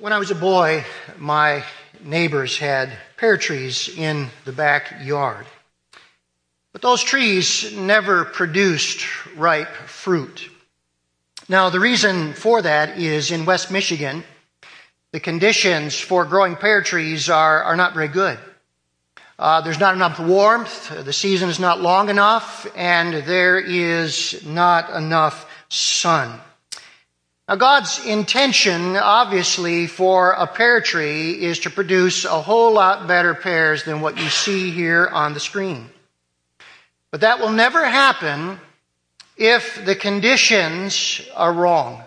When I was a boy, my neighbors had pear trees in the backyard. But those trees never produced ripe fruit. Now, the reason for that is in West Michigan, the conditions for growing pear trees are not very good. There's not enough warmth, the season is not long enough, and there is not enough sun. Now, God's intention, obviously, for a pear tree is to produce a whole lot better pears than what you see here on the screen. But that will never happen if the conditions are wrong.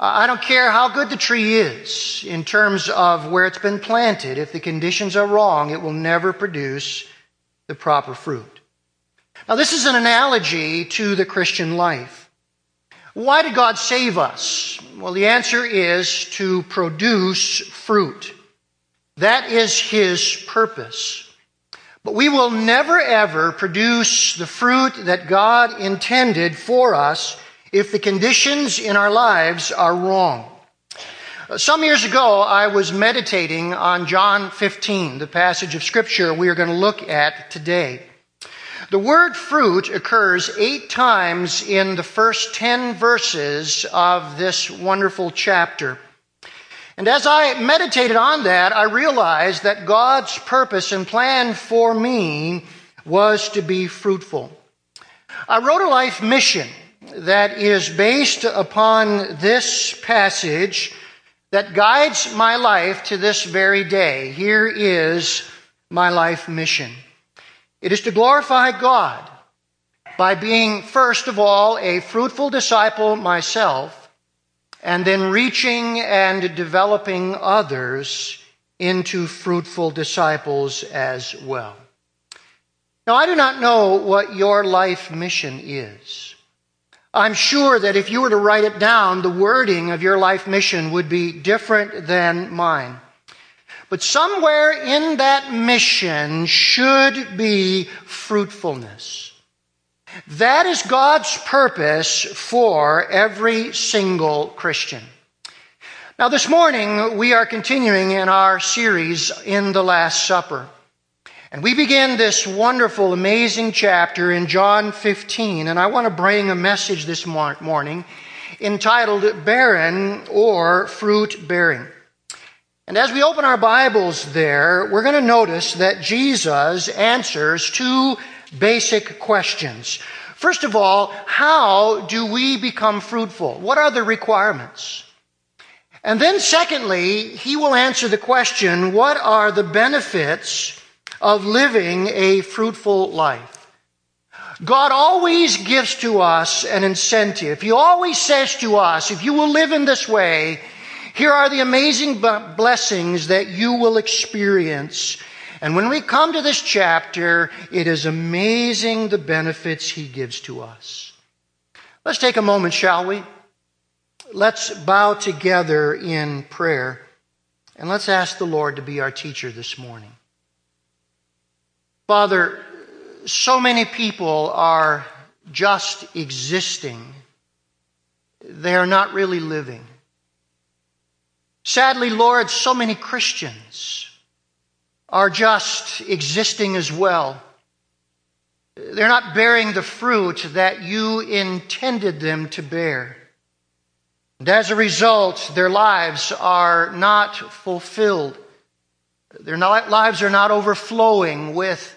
I don't care how good the tree is in terms of where it's been planted. If the conditions are wrong, it will never produce the proper fruit. Now, this is an analogy to the Christian life. Why did God save us? Well, the answer is to produce fruit. That is His purpose. But we will never, ever produce the fruit that God intended for us if the conditions in our lives are wrong. Some years ago, I was meditating on John 15, the passage of Scripture we are going to look at today. The word fruit occurs 8 times in the first 10 verses of this wonderful chapter. And as I meditated on that, I realized that God's purpose and plan for me was to be fruitful. I wrote a life mission that is based upon this passage that guides my life to this very day. Here is my life mission. It is to glorify God by being, first of all, a fruitful disciple myself, and then reaching and developing others into fruitful disciples as well. Now, I do not know what your life mission is. I'm sure that if you were to write it down, the wording of your life mission would be different than mine. But somewhere in that mission should be fruitfulness. That is God's purpose for every single Christian. Now, this morning, we are continuing in our series, In the Last Supper. And we begin this wonderful, amazing chapter in John 15. And I want to bring a message this morning entitled, Barren or Fruit Bearing. And as we open our Bibles there, we're going to notice that Jesus answers 2 basic questions. First of all, how do we become fruitful? What are the requirements? And then secondly, he will answer the question, what are the benefits of living a fruitful life? God always gives to us an incentive. He always says to us, if you will live in this way, here are the amazing blessings that you will experience. And when we come to this chapter, it is amazing the benefits He gives to us. Let's take a moment, shall we? Let's bow together in prayer, and let's ask the Lord to be our teacher this morning. Father, so many people are just existing. They are not really living. Sadly, Lord, so many Christians are just existing as well. They're not bearing the fruit that you intended them to bear. And as a result, their lives are not fulfilled. Their lives are not overflowing with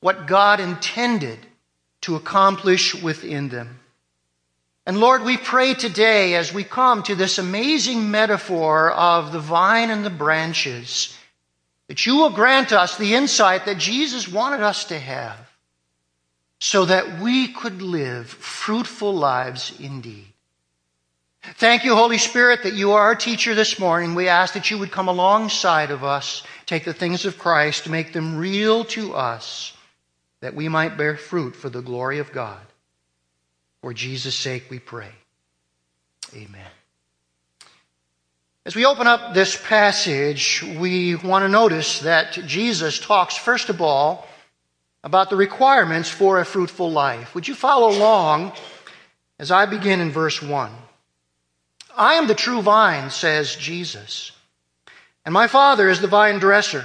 what God intended to accomplish within them. And Lord, we pray today as we come to this amazing metaphor of the vine and the branches, that you will grant us the insight that Jesus wanted us to have so that we could live fruitful lives indeed. Thank you, Holy Spirit, that you are our teacher this morning. We ask that you would come alongside of us, take the things of Christ, make them real to us, that we might bear fruit for the glory of God. For Jesus' sake we pray. Amen. As we open up this passage, we want to notice that Jesus talks, first of all, about the requirements for a fruitful life. Would you follow along as I begin in verse 1? I am the true vine, says Jesus, and my Father is the vine dresser.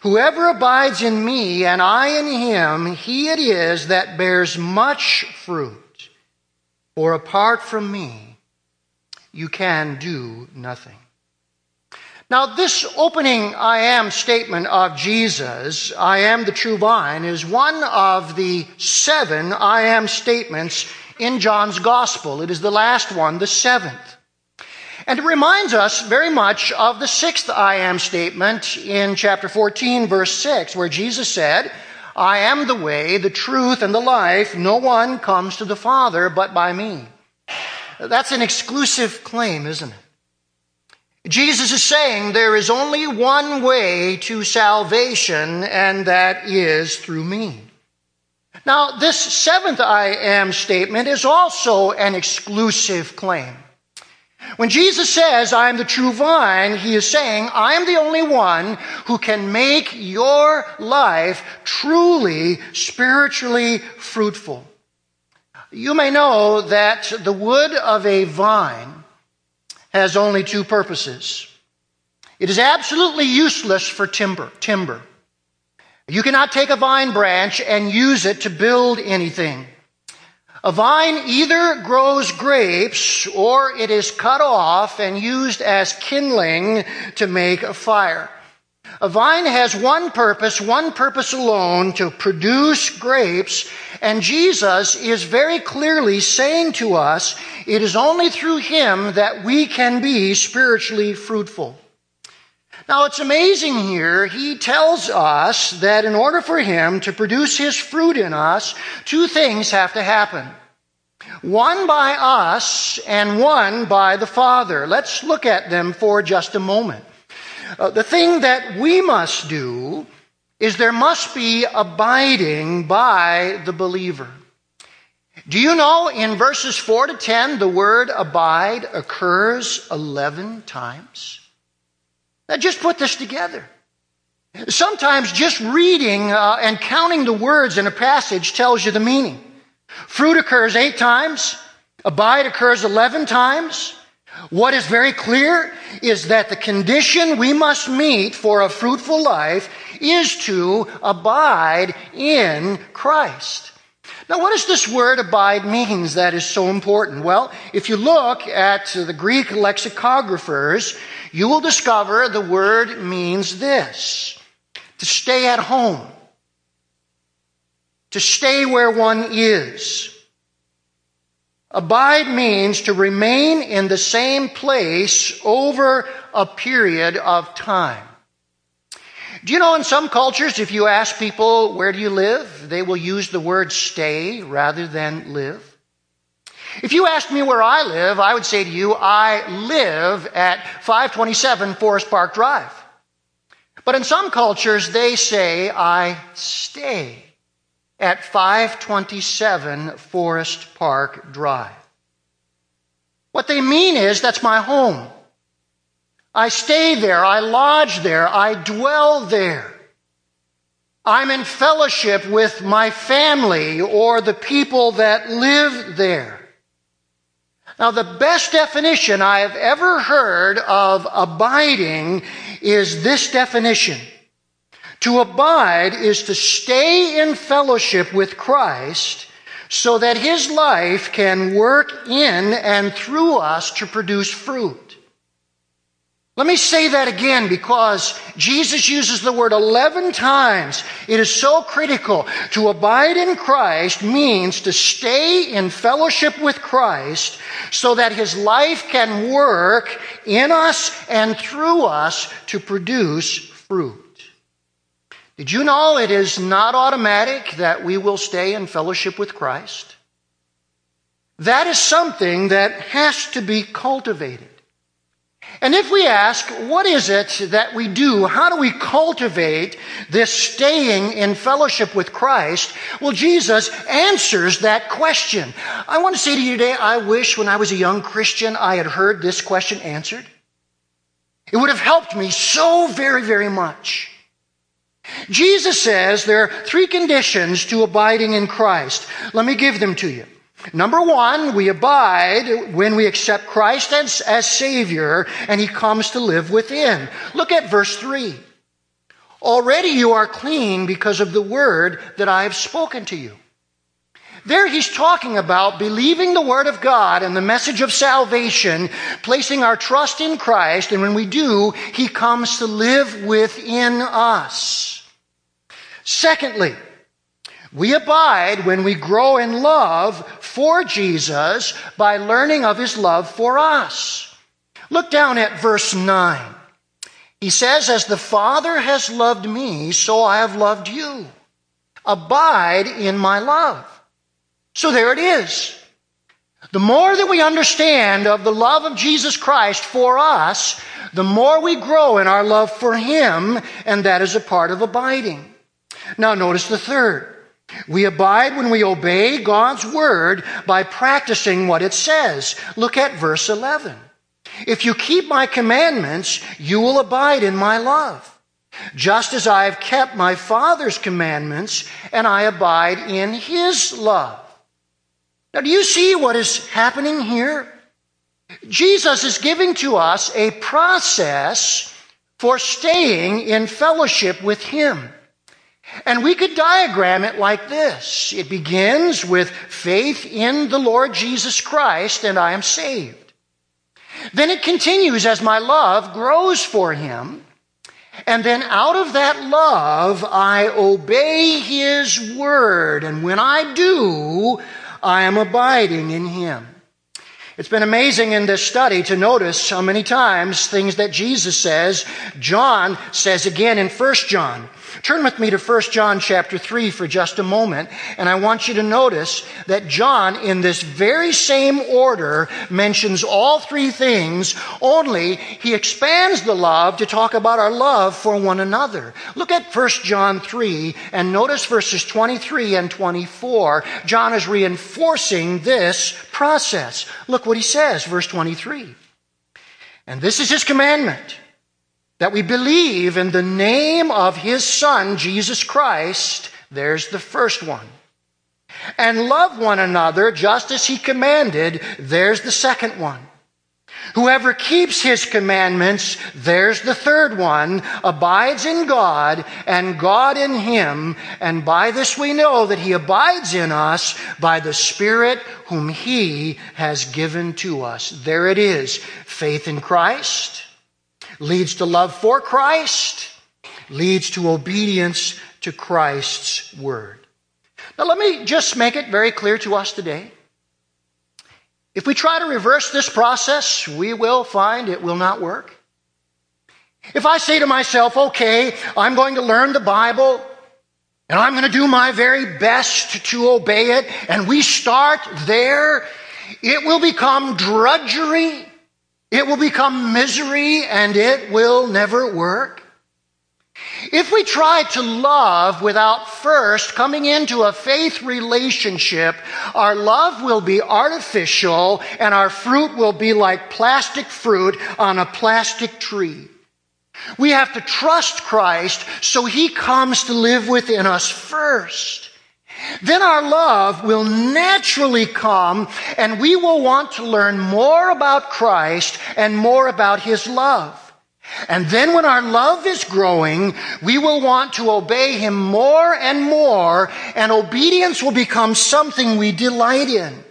Whoever abides in me and I in him, he it is that bears much fruit. For apart from me, you can do nothing. Now, this opening I am statement of Jesus, I am the true vine, is one of the 7 I am statements in John's gospel. It is the last one, the 7th. And it reminds us very much of the 6th I am statement in chapter 14, verse 6, where Jesus said, I am the way, the truth, and the life. No one comes to the Father but by me. That's an exclusive claim, isn't it? Jesus is saying there is only one way to salvation, and that is through me. Now, this 7th I am statement is also an exclusive claim. When Jesus says, I am the true vine, he is saying, I am the only one who can make your life truly spiritually fruitful. You may know that the wood of a vine has only 2 purposes. It is absolutely useless for timber. You cannot take a vine branch and use it to build anything. A vine either grows grapes or it is cut off and used as kindling to make a fire. A vine has one purpose alone, to produce grapes, and Jesus is very clearly saying to us, it is only through him that we can be spiritually fruitful. Now, it's amazing here, he tells us that in order for him to produce his fruit in us, 2 things have to happen. One by us and one by the Father. Let's look at them for just a moment. The thing that we must do is there must be abiding by the believer. Do you know in verses 4 to 10, the word abide occurs 11 times? Now just put this together. Sometimes just reading and counting the words in a passage tells you the meaning. Fruit occurs 8 times. Abide occurs 11 times. What is very clear is that the condition we must meet for a fruitful life is to abide in Christ. Now, what does this word abide means that is so important? Well, if you look at the Greek lexicographers, you will discover the word means this: to stay at home, to stay where one is. Abide means to remain in the same place over a period of time. Do you know in some cultures, if you ask people, where do you live? They will use the word stay rather than live. If you asked me where I live, I would say to you, I live at 527 Forest Park Drive. But in some cultures, they say, I stay at 527 Forest Park Drive. What they mean is, that's my home. I stay there, I lodge there, I dwell there. I'm in fellowship with my family or the people that live there. Now, the best definition I have ever heard of abiding is this definition. To abide is to stay in fellowship with Christ so that his life can work in and through us to produce fruit. Let me say that again, because Jesus uses the word 11 times. It is so critical. To abide in Christ means to stay in fellowship with Christ so that his life can work in us and through us to produce fruit. Did you know it is not automatic that we will stay in fellowship with Christ? That is something that has to be cultivated. And if we ask, what is it that we do? How do we cultivate this staying in fellowship with Christ? Well, Jesus answers that question. I want to say to you today, I wish when I was a young Christian, I had heard this question answered. It would have helped me so very, very much. Jesus says there are three conditions to abiding in Christ. Let me give them to you. Number one, we abide when we accept Christ as Savior, and He comes to live within. Look at verse 3. Already you are clean because of the word that I have spoken to you. There he's talking about believing the word of God and the message of salvation, placing our trust in Christ, and when we do, He comes to live within us. Secondly, we abide when we grow in love for Jesus by learning of His love for us. Look down at verse 9. He says, as the Father has loved me, so I have loved you. Abide in my love. So there it is. The more that we understand of the love of Jesus Christ for us, the more we grow in our love for Him, and that is a part of abiding. Now notice the third. We abide when we obey God's word by practicing what it says. Look at verse 11. If you keep my commandments, you will abide in my love, just as I have kept my Father's commandments, and I abide in His love. Now, do you see what is happening here? Jesus is giving to us a process for staying in fellowship with Him. And we could diagram it like this. It begins with faith in the Lord Jesus Christ, and I am saved. Then it continues as my love grows for Him. And then out of that love, I obey His word. And when I do, I am abiding in Him. It's been amazing in this study to notice how many times things that Jesus says, John says again in 1 John. Turn with me to 1 John chapter 3 for just a moment, and I want you to notice that John, in this very same order, mentions all three things, only he expands the love to talk about our love for one another. Look at 1 John 3 and notice verses 23 and 24. John is reinforcing this process. Look what he says, verse 23. And this is his commandment, that we believe in the name of his Son, Jesus Christ. There's the first one. And love one another just as he commanded. There's the second one. Whoever keeps his commandments, there's the third one, abides in God, and God in him. And by this we know that he abides in us, by the Spirit whom he has given to us. There it is. Faith in Christ leads to love for Christ, leads to obedience to Christ's word. Now let me just make it very clear to us today. If we try to reverse this process, we will find it will not work. If I say to myself, okay, I'm going to learn the Bible, and I'm going to do my very best to obey it, and we start there, it will become drudgery, it will become misery, and it will never work. If we try to love without first coming into a faith relationship, our love will be artificial and our fruit will be like plastic fruit on a plastic tree. We have to trust Christ so He comes to live within us first. Then our love will naturally come, and we will want to learn more about Christ and more about His love. And then when our love is growing, we will want to obey Him more and more, and obedience will become something we delight in.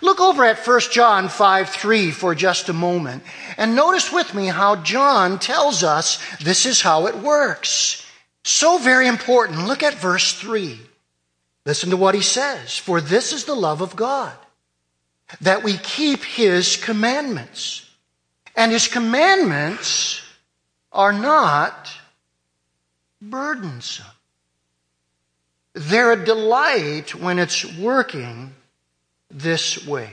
Look over at 1 John 5:3 for just a moment, and notice with me how John tells us this is how it works. So very important. Look at verse 3. Listen to what he says. For this is the love of God, that we keep His commandments. And His commandments are not burdensome. They're a delight when it's working this way.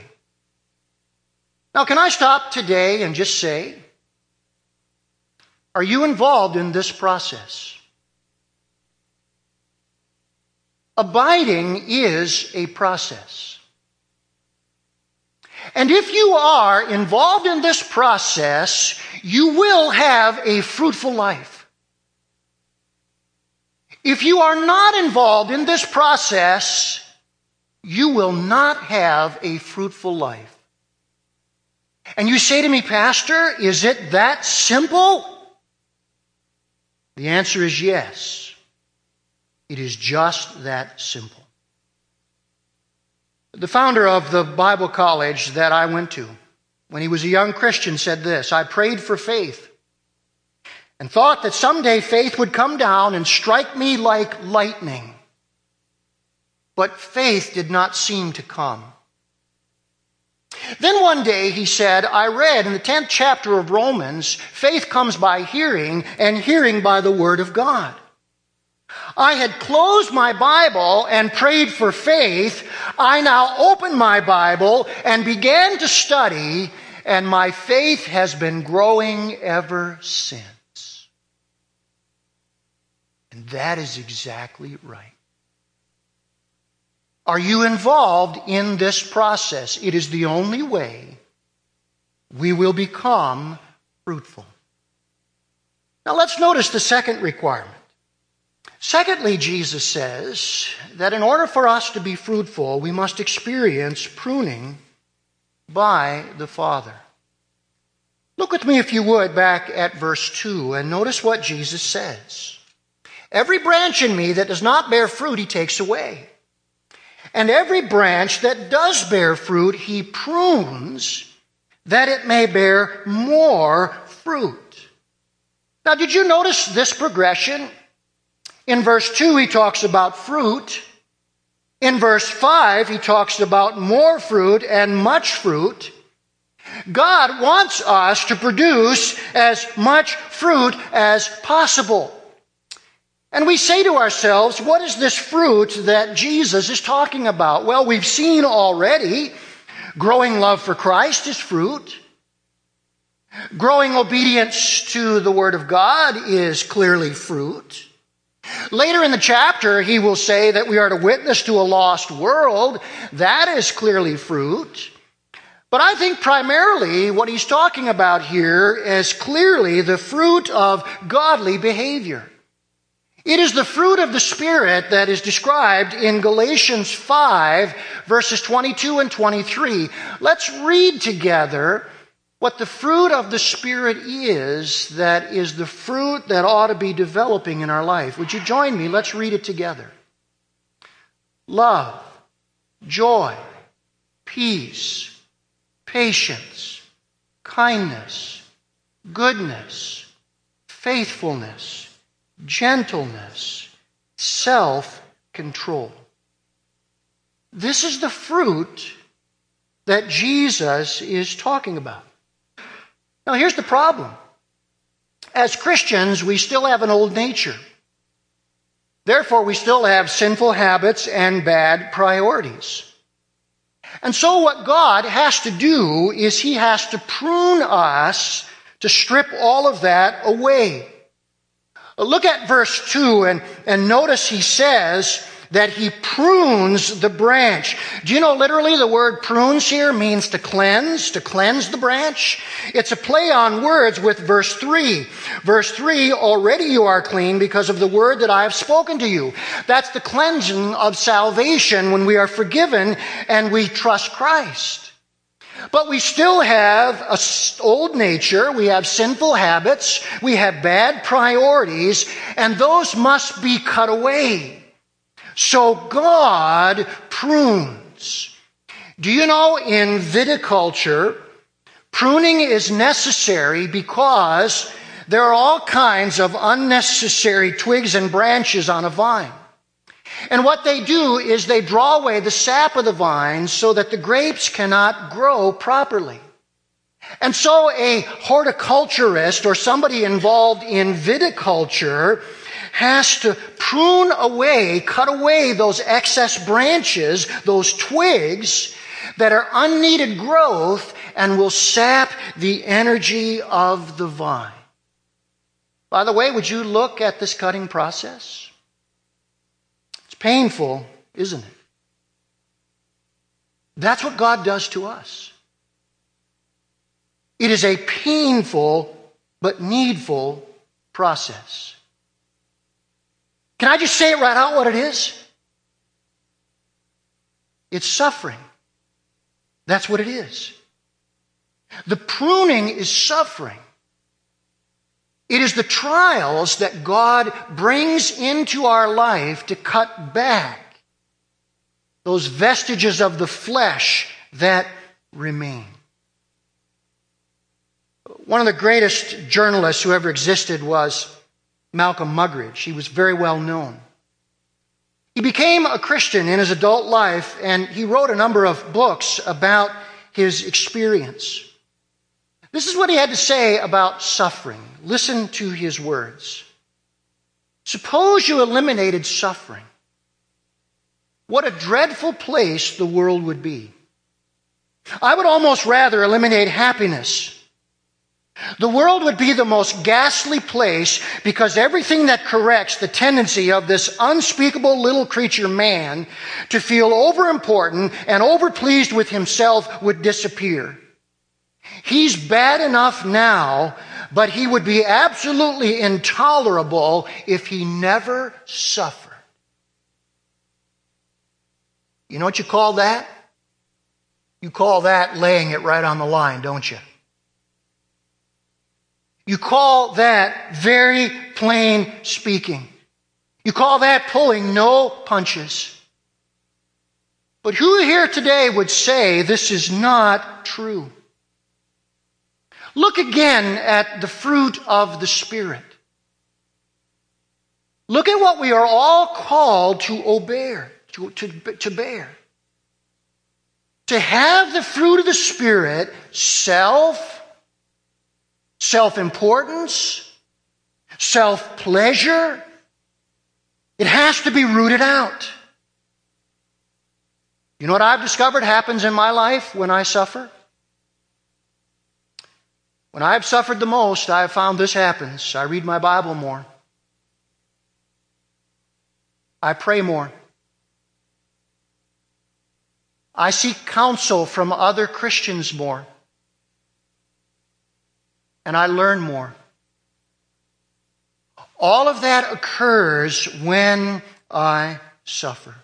Now, can I stop today and just say, are you involved in this process? Abiding is a process. And if you are involved in this process, you will have a fruitful life. If you are not involved in this process, you will not have a fruitful life. And you say to me, Pastor, is it that simple? The answer is yes. It is just that simple. The founder of the Bible college that I went to, when he was a young Christian, said this: I prayed for faith and thought that someday faith would come down and strike me like lightning. But faith did not seem to come. Then one day, he said, I read in the 10th chapter of Romans, faith comes by hearing, and hearing by the word of God. I had closed my Bible and prayed for faith. I now opened my Bible and began to study, and my faith has been growing ever since. And that is exactly right. Are you involved in this process? It is the only way we will become fruitful. Now let's notice the second requirement. Secondly, Jesus says that in order for us to be fruitful, we must experience pruning by the Father. Look with me, if you would, back at verse 2 and notice what Jesus says. Every branch in me that does not bear fruit, he takes away. And every branch that does bear fruit, he prunes that it may bear more fruit. Now, did you notice this progression? In verse 2, he talks about fruit. In verse 5, he talks about more fruit and much fruit. God wants us to produce as much fruit as possible. And we say to ourselves, what is this fruit that Jesus is talking about? Well, we've seen already, growing love for Christ is fruit. Growing obedience to the Word of God is clearly fruit. Later in the chapter, he will say that we are to witness to a lost world. That is clearly fruit. But I think primarily what he's talking about here is clearly the fruit of godly behavior. It is the fruit of the Spirit that is described in Galatians 5, verses 22 and 23. Let's read together what the fruit of the Spirit is that is the fruit that ought to be developing in our life. Would you join me? Let's read it together. Love, joy, peace, patience, kindness, goodness, faithfulness, gentleness, self-control. This is the fruit that Jesus is talking about. Now, here's the problem. As Christians, we still have an old nature. Therefore, we still have sinful habits and bad priorities. And so what God has to do is he has to prune us to strip all of that away. Look at verse 2 and notice he says that he prunes the branch. Do you know literally the word prunes here means to cleanse the branch? It's a play on words with verse 3. Verse 3, already you are clean because of the word that I have spoken to you. That's the cleansing of salvation when we are forgiven and we trust Christ. But we still have an old nature, we have sinful habits, we have bad priorities, and those must be cut away. So God prunes. Do you know in viticulture, pruning is necessary because there are all kinds of unnecessary twigs and branches on a vine. And what they do is they draw away the sap of the vine so that the grapes cannot grow properly. And so a horticulturist or somebody involved in viticulture has to prune away, cut away those excess branches, those twigs, that are unneeded growth and will sap the energy of the vine. By the way, would you look at this cutting process? It's painful, isn't it? That's what God does to us. It is a painful but needful process. Can I just say it right out what it is? It's suffering. That's what it is. The pruning is suffering. It is the trials that God brings into our life to cut back those vestiges of the flesh that remain. One of the greatest journalists who ever existed was Malcolm Muggeridge. He was very well known. He became a Christian in his adult life, and he wrote a number of books about his experience. This is what he had to say about suffering. Listen to his words. Suppose you eliminated suffering. What a dreadful place the world would be. I would almost rather eliminate happiness. The world would be the most ghastly place because everything that corrects the tendency of this unspeakable little creature man to feel overimportant and overpleased with himself would disappear. He's bad enough now, but he would be absolutely intolerable if he never suffered. You know what you call that? You call that laying it right on the line, don't you? You call that very plain speaking. You call that pulling no punches. But who here today would say this is not true? Look again at the fruit of the Spirit. Look at what we are all called to bear. To have the fruit of the Spirit, self-importance, self-pleasure, it has to be rooted out. You know what I've discovered happens in my life when I suffer? When I've suffered the most, I've found this happens. I read my Bible more. I pray more. I seek counsel from other Christians more. And I learn more. All of that occurs when I suffer.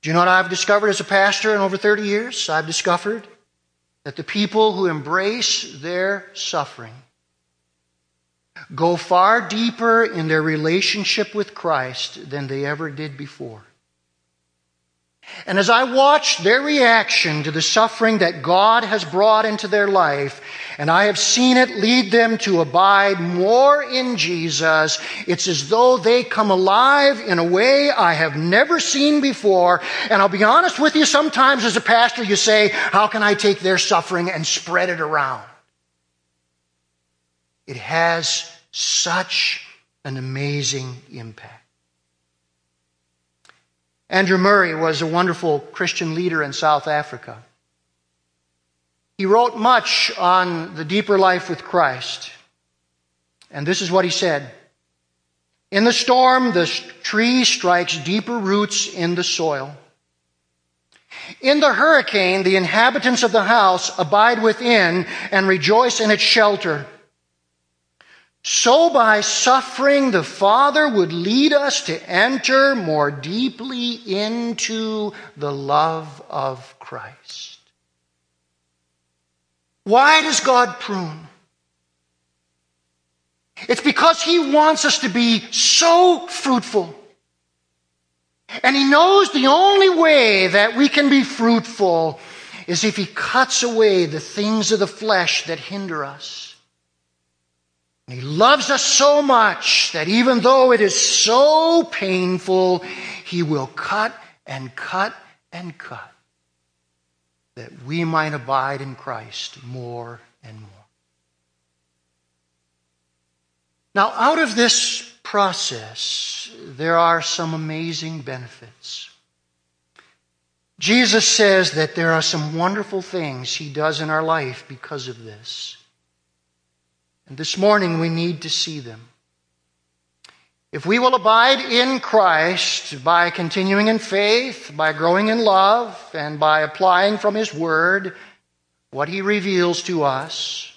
Do you know what I've discovered as a pastor in over 30 years? I've discovered that the people who embrace their suffering go far deeper in their relationship with Christ than they ever did before. And as I watch their reaction to the suffering that God has brought into their life, and I have seen it lead them to abide more in Jesus, it's as though they come alive in a way I have never seen before. And I'll be honest with you, sometimes as a pastor you say, how can I take their suffering and spread it around? It has such an amazing impact. Andrew Murray was a wonderful Christian leader in South Africa. He wrote much on the deeper life with Christ. And this is what he said. In the storm, the tree strikes deeper roots in the soil. In the hurricane, the inhabitants of the house abide within and rejoice in its shelter. So by suffering, the Father would lead us to enter more deeply into the love of Christ. Why does God prune? It's because He wants us to be so fruitful. And He knows the only way that we can be fruitful is if He cuts away the things of the flesh that hinder us. He loves us so much that even though it is so painful, He will cut and cut and cut that we might abide in Christ more and more. Now, out of this process, there are some amazing benefits. Jesus says that there are some wonderful things he does in our life because of this. And this morning we need to see them. If we will abide in Christ by continuing in faith, by growing in love, and by applying from his word what he reveals to us,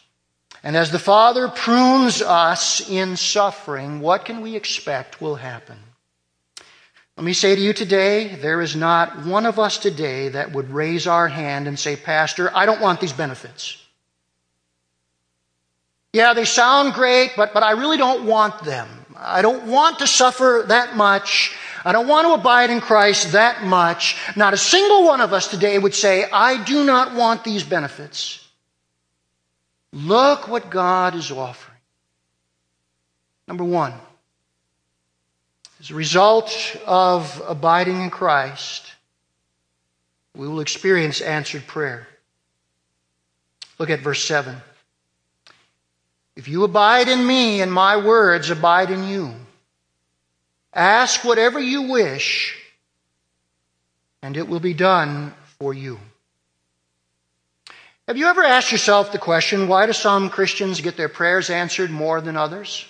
and as the Father prunes us in suffering, what can we expect will happen? Let me say to you today, there is not one of us today that would raise our hand and say, Pastor, I don't want these benefits. Yeah, they sound great, but I really don't want them. I don't want to suffer that much. I don't want to abide in Christ that much. Not a single one of us today would say, I do not want these benefits. Look what God is offering. Number one, as a result of abiding in Christ, we will experience answered prayer. Look at verse 7. If you abide in me and my words abide in you, ask whatever you wish, and it will be done for you. Have you ever asked yourself the question, why do some Christians get their prayers answered more than others?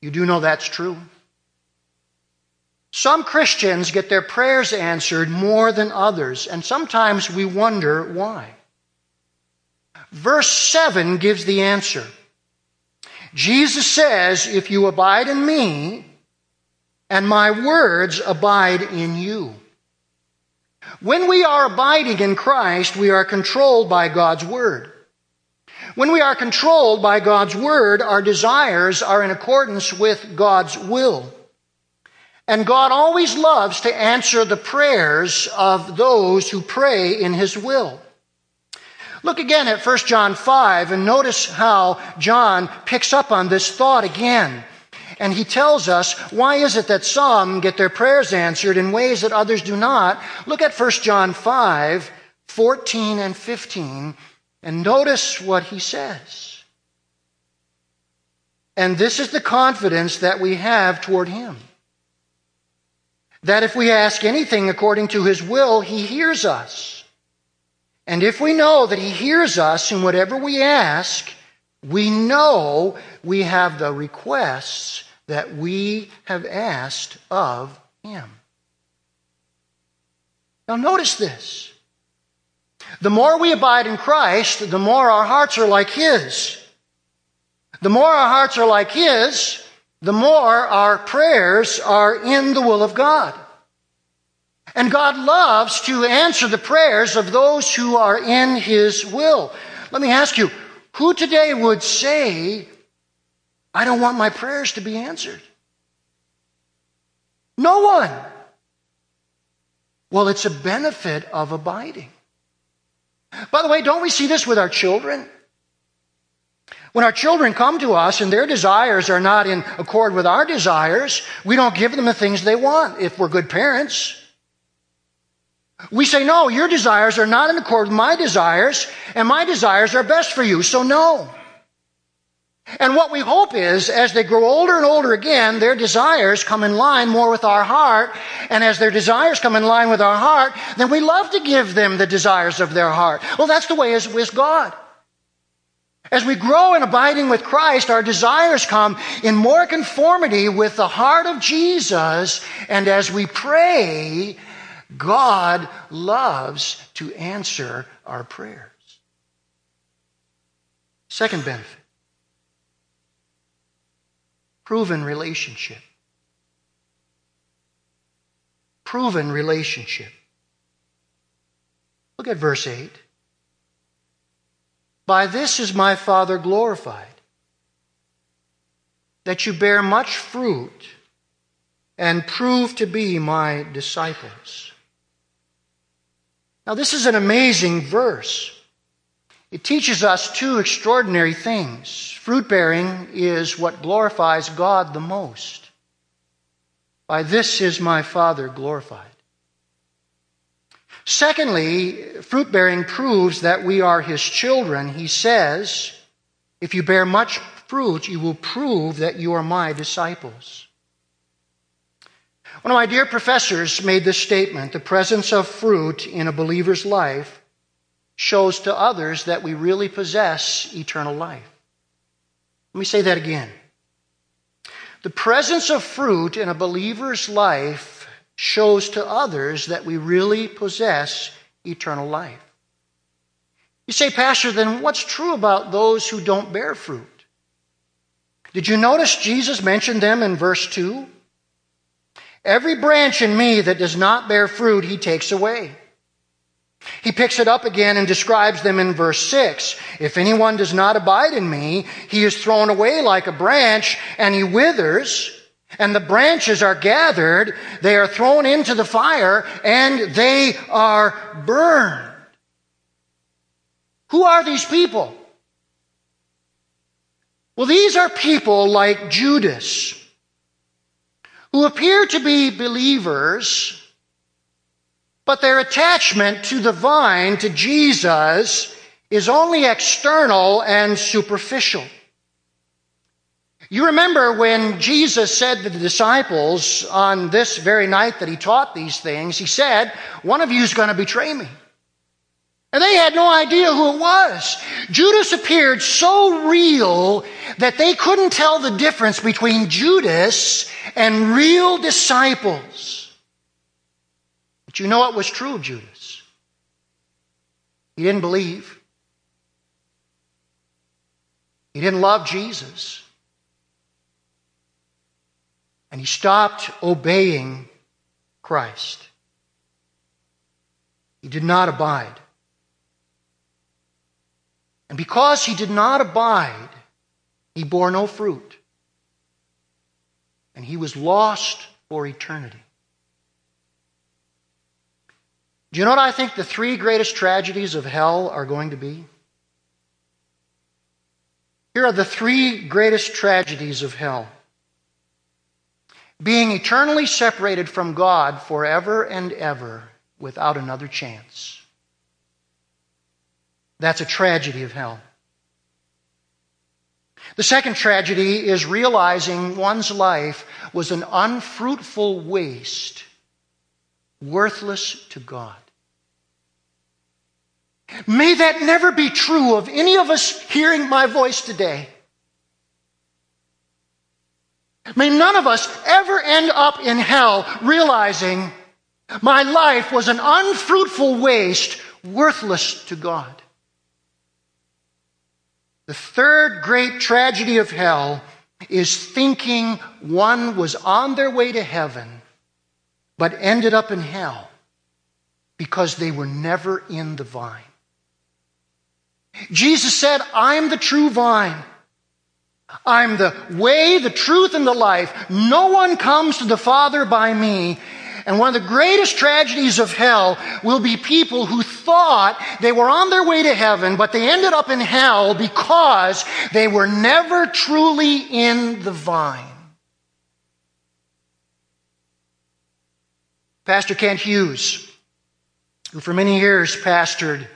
You do know that's true. Some Christians get their prayers answered more than others, and sometimes we wonder why. Verse 7 gives the answer. Jesus says, if you abide in me, and my words abide in you. When we are abiding in Christ, we are controlled by God's word. When we are controlled by God's word, our desires are in accordance with God's will. And God always loves to answer the prayers of those who pray in his will. Look again at 1 John 5 and notice how John picks up on this thought again. And he tells us, why is it that some get their prayers answered in ways that others do not? Look at 1 John 5, 14 and 15, and notice what he says. And this is the confidence that we have toward him, that if we ask anything according to his will, he hears us. And if we know that he hears us in whatever we ask, we know we have the requests that we have asked of him. Now notice this. The more we abide in Christ, the more our hearts are like his. The more our hearts are like his, the more our prayers are in the will of God. And God loves to answer the prayers of those who are in his will. Let me ask you, who today would say, I don't want my prayers to be answered? No one. Well, it's a benefit of abiding. By the way, don't we see this with our children? When our children come to us and their desires are not in accord with our desires, we don't give them the things they want if we're good parents. We say, no, your desires are not in accord with my desires, and my desires are best for you, so no. And what we hope is, as they grow older and older again, their desires come in line more with our heart, and as their desires come in line with our heart, then we love to give them the desires of their heart. Well, that's the way it is with God. As we grow in abiding with Christ, our desires come in more conformity with the heart of Jesus, and as we pray, God loves to answer our prayers. Second benefit, proven relationship. Proven relationship. Look at verse 8. By this is my Father glorified, that you bear much fruit and prove to be my disciples. Now, this is an amazing verse. It teaches us two extraordinary things. Fruit-bearing is what glorifies God the most. By this is my Father glorified. Secondly, fruit-bearing proves that we are his children. He says, if you bear much fruit, you will prove that you are my disciples. One of my dear professors made this statement: the presence of fruit in a believer's life shows to others that we really possess eternal life. Let me say that again. The presence of fruit in a believer's life shows to others that we really possess eternal life. You say, Pastor, then what's true about those who don't bear fruit? Did you notice Jesus mentioned them in verse 2? Every branch in me that does not bear fruit, he takes away. He picks it up again and describes them in verse 6. If anyone does not abide in me, he is thrown away like a branch, and he withers, and the branches are gathered, they are thrown into the fire, and they are burned. Who are these people? Well, these are people like Judas, who appear to be believers, but their attachment to the vine, to Jesus, is only external and superficial. You remember when Jesus said to the disciples on this very night that he taught these things, he said, one of you is going to betray me. And they had no idea who it was. Judas appeared so real that they couldn't tell the difference between Judas and real disciples. But you know it was true, Judas. He didn't believe. He didn't love Jesus. And he stopped obeying Christ. He did not abide. And because he did not abide, he bore no fruit. And he was lost for eternity. Do you know what I think the three greatest tragedies of hell are going to be? Here are the three greatest tragedies of hell: being eternally separated from God forever and ever without another chance. That's a tragedy of hell. The second tragedy is realizing one's life was an unfruitful waste, worthless to God. May that never be true of any of us hearing my voice today. May none of us ever end up in hell realizing my life was an unfruitful waste, worthless to God. The third great tragedy of hell is thinking one was on their way to heaven but ended up in hell because they were never in the vine. Jesus said, I'm the true vine. I'm the way, the truth, and the life. No one comes to the Father by me. And one of the greatest tragedies of hell will be people who thought they were on their way to heaven, but they ended up in hell because they were never truly in the vine. Pastor Kent Hughes, who for many years pastored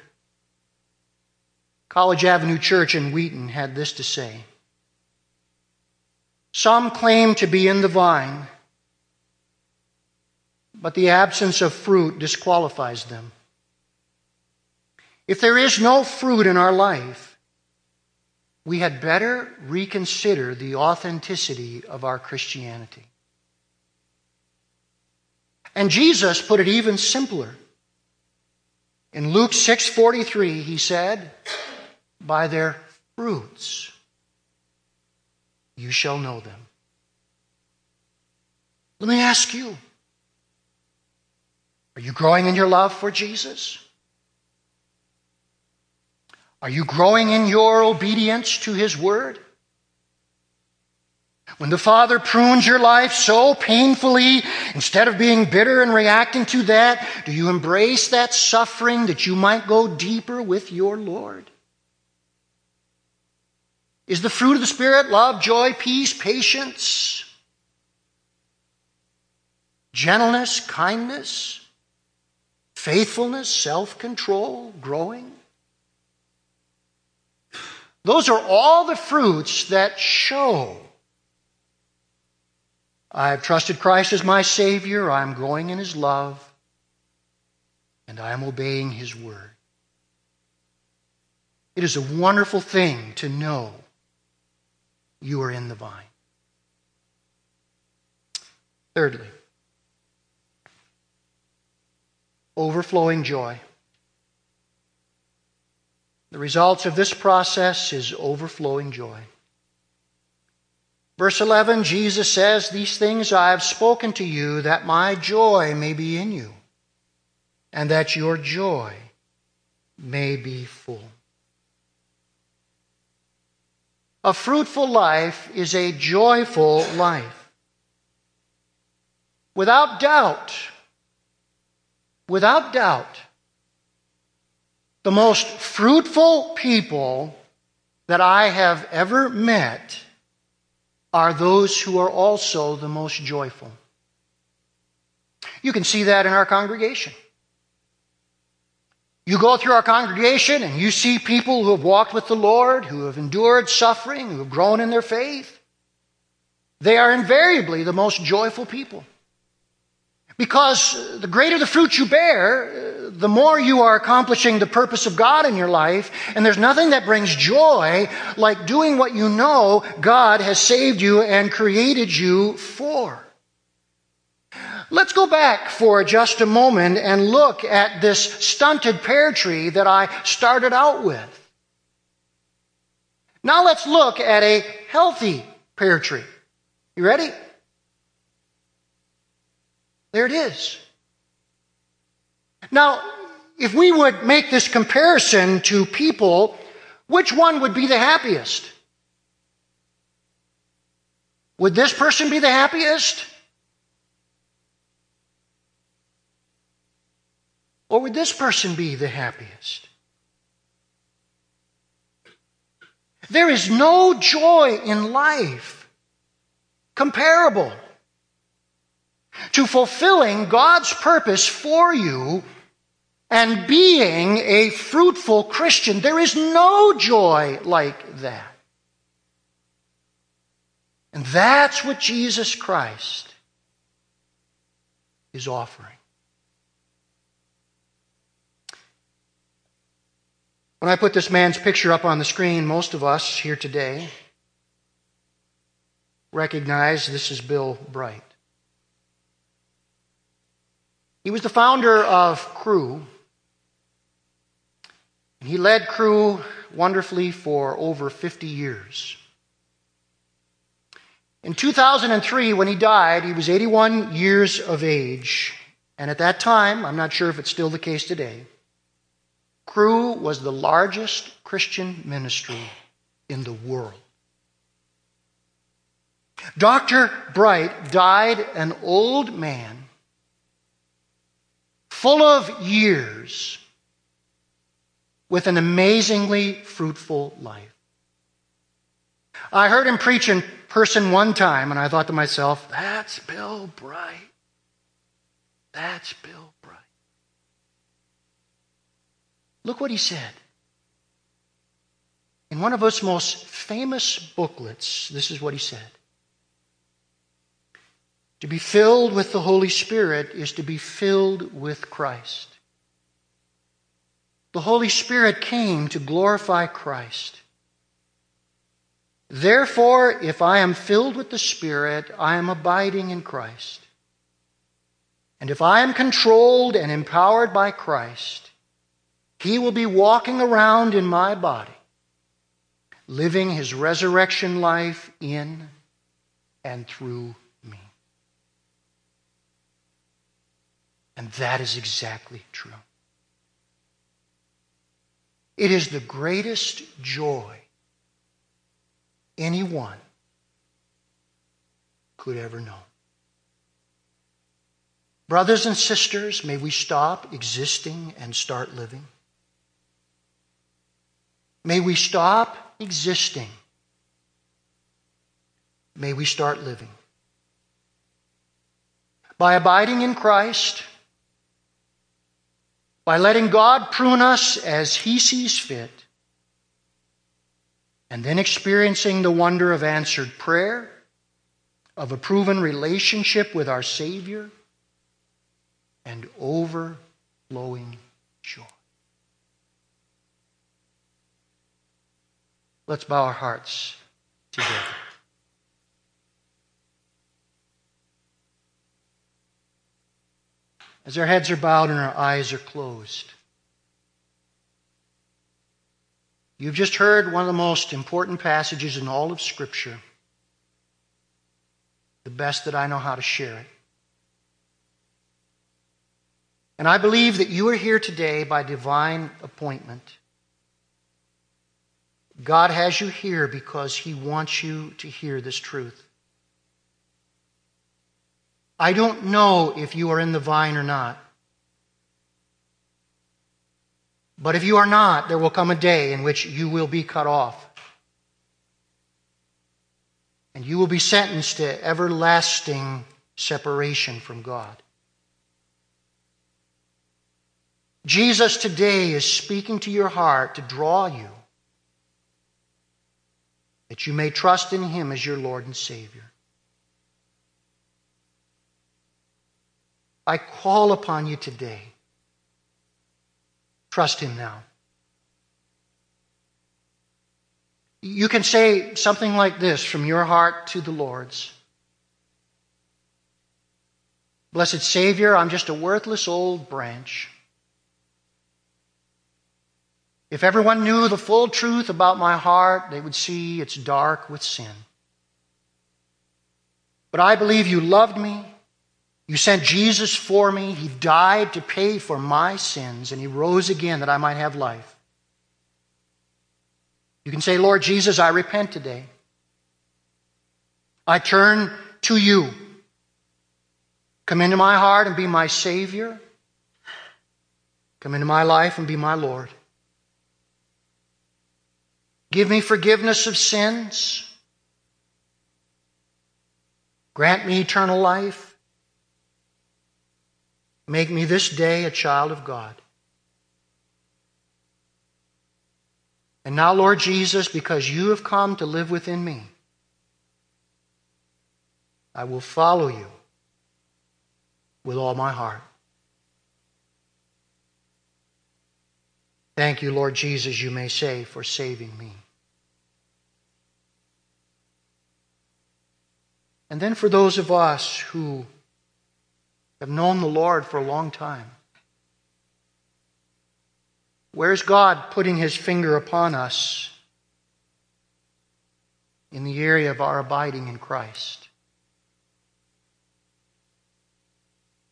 College Avenue Church in Wheaton, had this to say: some claim to be in the vine, but the absence of fruit disqualifies them. If there is no fruit in our life, we had better reconsider the authenticity of our Christianity. And Jesus put it even simpler. In Luke 6:43, he said, by their fruits you shall know them. Let me ask you, are you growing in your love for Jesus? Are you growing in your obedience to his word? When the Father prunes your life so painfully, instead of being bitter and reacting to that, do you embrace that suffering that you might go deeper with your Lord? Is the fruit of the Spirit love, joy, peace, patience, gentleness, kindness, faithfulness, self-control growing? Those are all the fruits that show I have trusted Christ as my Savior. I am growing in His love. And I am obeying His word. It is a wonderful thing to know you are in the vine. Thirdly, overflowing joy. The results of this process is overflowing joy. Verse 11, Jesus says, "These things I have spoken to you, that my joy may be in you, and that your joy may be full." A fruitful life is a joyful life. Without doubt, the most fruitful people that I have ever met are those who are also the most joyful. You can see that in our congregation. You go through our congregation and you see people who have walked with the Lord, who have endured suffering, who have grown in their faith. They are invariably the most joyful people. Because the greater the fruit you bear, the more you are accomplishing the purpose of God in your life. And there's nothing that brings joy like doing what you know God has saved you and created you for. Let's go back for just a moment and look at this stunted pear tree that I started out with. Now let's look at a healthy pear tree. You ready? There it is. Now, if we would make this comparison to people, which one would be the happiest? Would this person be the happiest? Or would this person be the happiest? There is no joy in life comparable to fulfilling God's purpose for you and being a fruitful Christian. There is no joy like that. And that's what Jesus Christ is offering. When I put this man's picture up on the screen, most of us here today recognize this is Bill Bright. He was the founder of Crew, and he led Crew wonderfully for over 50 years. In 2003, when he died, he was 81 years of age, and at that time, I'm not sure if it's still the case today, Crew was the largest Christian ministry in the world. Dr. Bright died an old man, full of years, with an amazingly fruitful life. I heard him preach in person one time, and I thought to myself, that's Bill Bright. That's Bill Bright. Look what he said. In one of his most famous booklets, this is what he said. To be filled with the Holy Spirit is to be filled with Christ. The Holy Spirit came to glorify Christ. Therefore, if I am filled with the Spirit, I am abiding in Christ. And if I am controlled and empowered by Christ, He will be walking around in my body, living His resurrection life in and through me. And that is exactly true. It is the greatest joy anyone could ever know. Brothers and sisters, may we stop existing and start living. May we stop existing. May we start living. By abiding in Christ, by letting God prune us as He sees fit, and then experiencing the wonder of answered prayer, of a proven relationship with our Savior and overflowing joy. Let's bow our hearts together. As our heads are bowed and our eyes are closed, you've just heard one of the most important passages in all of Scripture, the best that I know how to share it. And I believe that you are here today by divine appointment. God has you here because He wants you to hear this truth. I don't know if you are in the vine or not. But if you are not, there will come a day in which you will be cut off. And you will be sentenced to everlasting separation from God. Jesus today is speaking to your heart to draw you, that you may trust in Him as your Lord and Savior. I call upon you today. Trust Him now. You can say something like this from your heart to the Lord's. Blessed Savior, I'm just a worthless old branch. If everyone knew the full truth about my heart, they would see it's dark with sin. But I believe you loved me. You sent Jesus for me. He died to pay for my sins, and He rose again that I might have life. You can say, Lord Jesus, I repent today. I turn to You. Come into my heart and be my Savior. Come into my life and be my Lord. Give me forgiveness of sins. Grant me eternal life. Make me this day a child of God. And now, Lord Jesus, because You have come to live within me, I will follow You with all my heart. Thank You, Lord Jesus, you may say, for saving me. And then for those of us who have known the Lord for a long time. Where is God putting His finger upon us in the area of our abiding in Christ?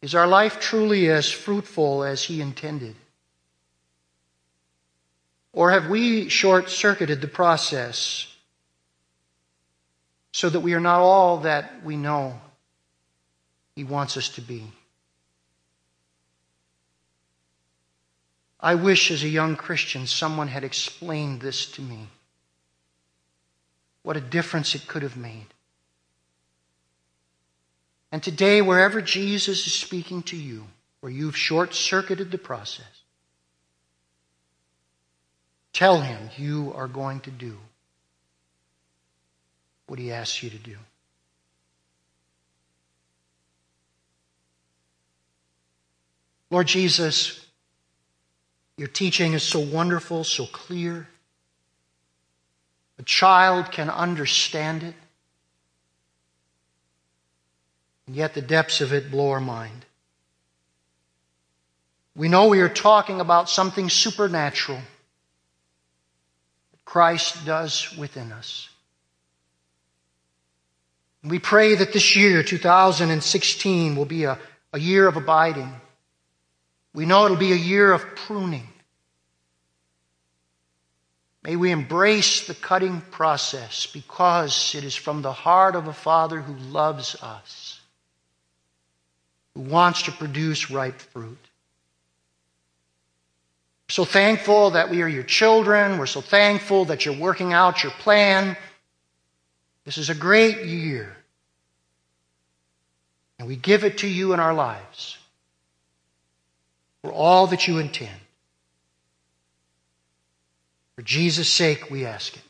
Is our life truly as fruitful as He intended? Or have we short-circuited the process so that we are not all that we know He wants us to be? I wish as a young Christian someone had explained this to me. What a difference it could have made. And today, wherever Jesus is speaking to you, where you've short-circuited the process, tell Him you are going to do what He asks you to do. Lord Jesus, Your teaching is so wonderful, so clear. A child can understand it, and yet the depths of it blow our mind. We know we are talking about something supernatural that Christ does within us. And we pray that this year, 2016, will be a year of abiding. We know it'll be a year of pruning. May we embrace the cutting process because it is from the heart of a Father who loves us, who wants to produce ripe fruit. We're so thankful that we are Your children. We're so thankful that You're working out Your plan. This is a great year. And we give it to You in our lives. For all that You intend. For Jesus' sake, we ask it.